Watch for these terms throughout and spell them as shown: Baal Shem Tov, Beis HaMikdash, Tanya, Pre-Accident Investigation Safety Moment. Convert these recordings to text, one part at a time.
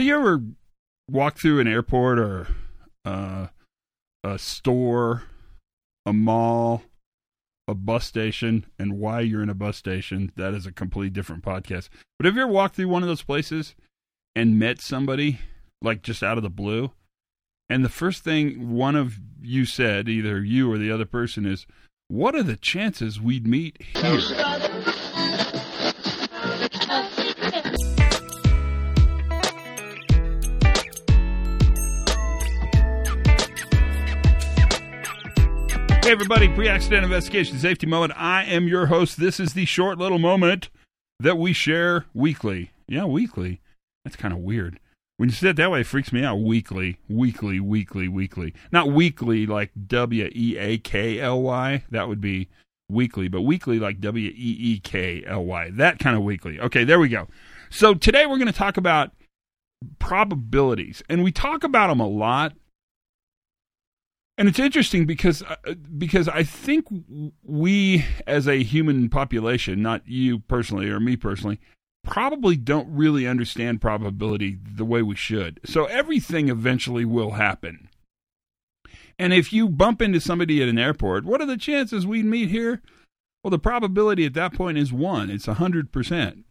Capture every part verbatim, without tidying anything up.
So you ever walk through an airport or uh, a store, a mall, a bus station, and why you're in a bus station? That is a completely different podcast. But have you ever walked through one of those places and met somebody, like just out of the blue, and the first thing one of you said, either you or the other person, is, "What are the chances we'd meet here?" Hey everybody, Pre-Accident Investigation Safety Moment. I am your host. This is the short little moment that we share weekly. Yeah, weekly. That's kind of weird. When you say it that way, it freaks me out. Weekly, weekly, weekly, weekly. Not weekly like W E A K L Y. That would be weekly, but weekly like W E E K L Y. That kind of weekly. Okay, there we go. So today we're going to talk about probabilities, and we talk about them a lot. And it's interesting because because I think we as a human population, not you personally or me personally, probably don't really understand probability the way we should. So everything eventually will happen. And if you bump into somebody at an airport, what are the chances we'd meet here? Well, the probability at that point is one. It's one hundred percent.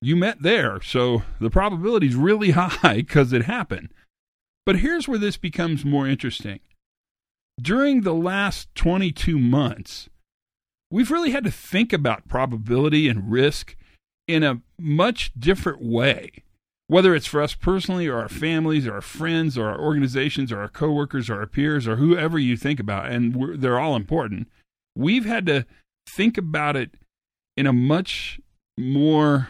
You met there, so the probability is really high because it happened. But here's where this becomes more interesting. During the last twenty-two months, we've really had to think about probability and risk in a much different way, whether it's for us personally or our families or our friends or our organizations or our coworkers or our peers or whoever you think about, and we're, they're all important. We've had to think about it in a much more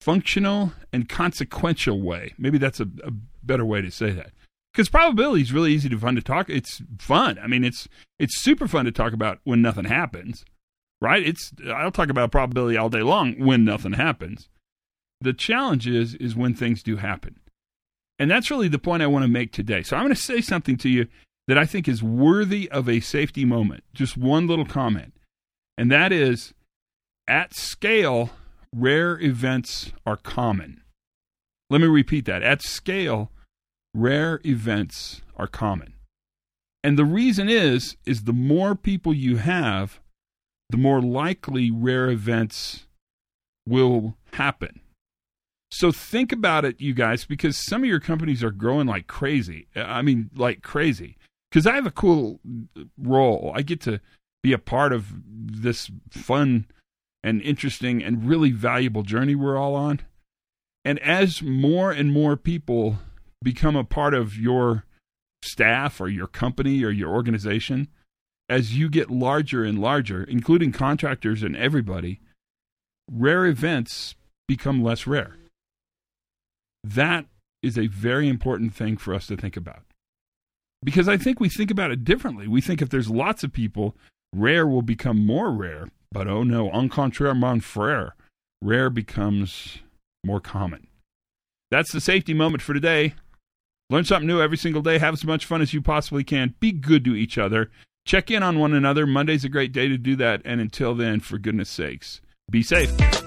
functional and consequential way. Maybe that's a, a better way to say that. Because probability is really easy to fun to talk. It's fun. I mean, it's it's super fun to talk about when nothing happens, right? It's I'll talk about probability all day long when nothing happens. The challenge is is when things do happen, and that's really the point I want to make today. So I'm going to say something to you that I think is worthy of a safety moment. Just one little comment, and that is, at scale, rare events are common. Let me repeat that. At scale, rare events are common. And the reason is, is the more people you have, the more likely rare events will happen. So think about it, you guys, because some of your companies are growing like crazy. I mean, like crazy. Because I have a cool role. I get to be a part of this fun and interesting and really valuable journey we're all on. And as more and more people become a part of your staff or your company or your organization, as you get larger and larger, including contractors and everybody, rare events become less rare. That is a very important thing for us to think about, because I think we think about it differently. We think if there's lots of people, rare will become more rare, but oh no, en contraire, mon frère, rare becomes more common. That's the safety moment for today. Learn something new every single day. Have as much fun as you possibly can. Be good to each other. Check in on one another. Monday's a great day to do that. And until then, for goodness sakes, be safe.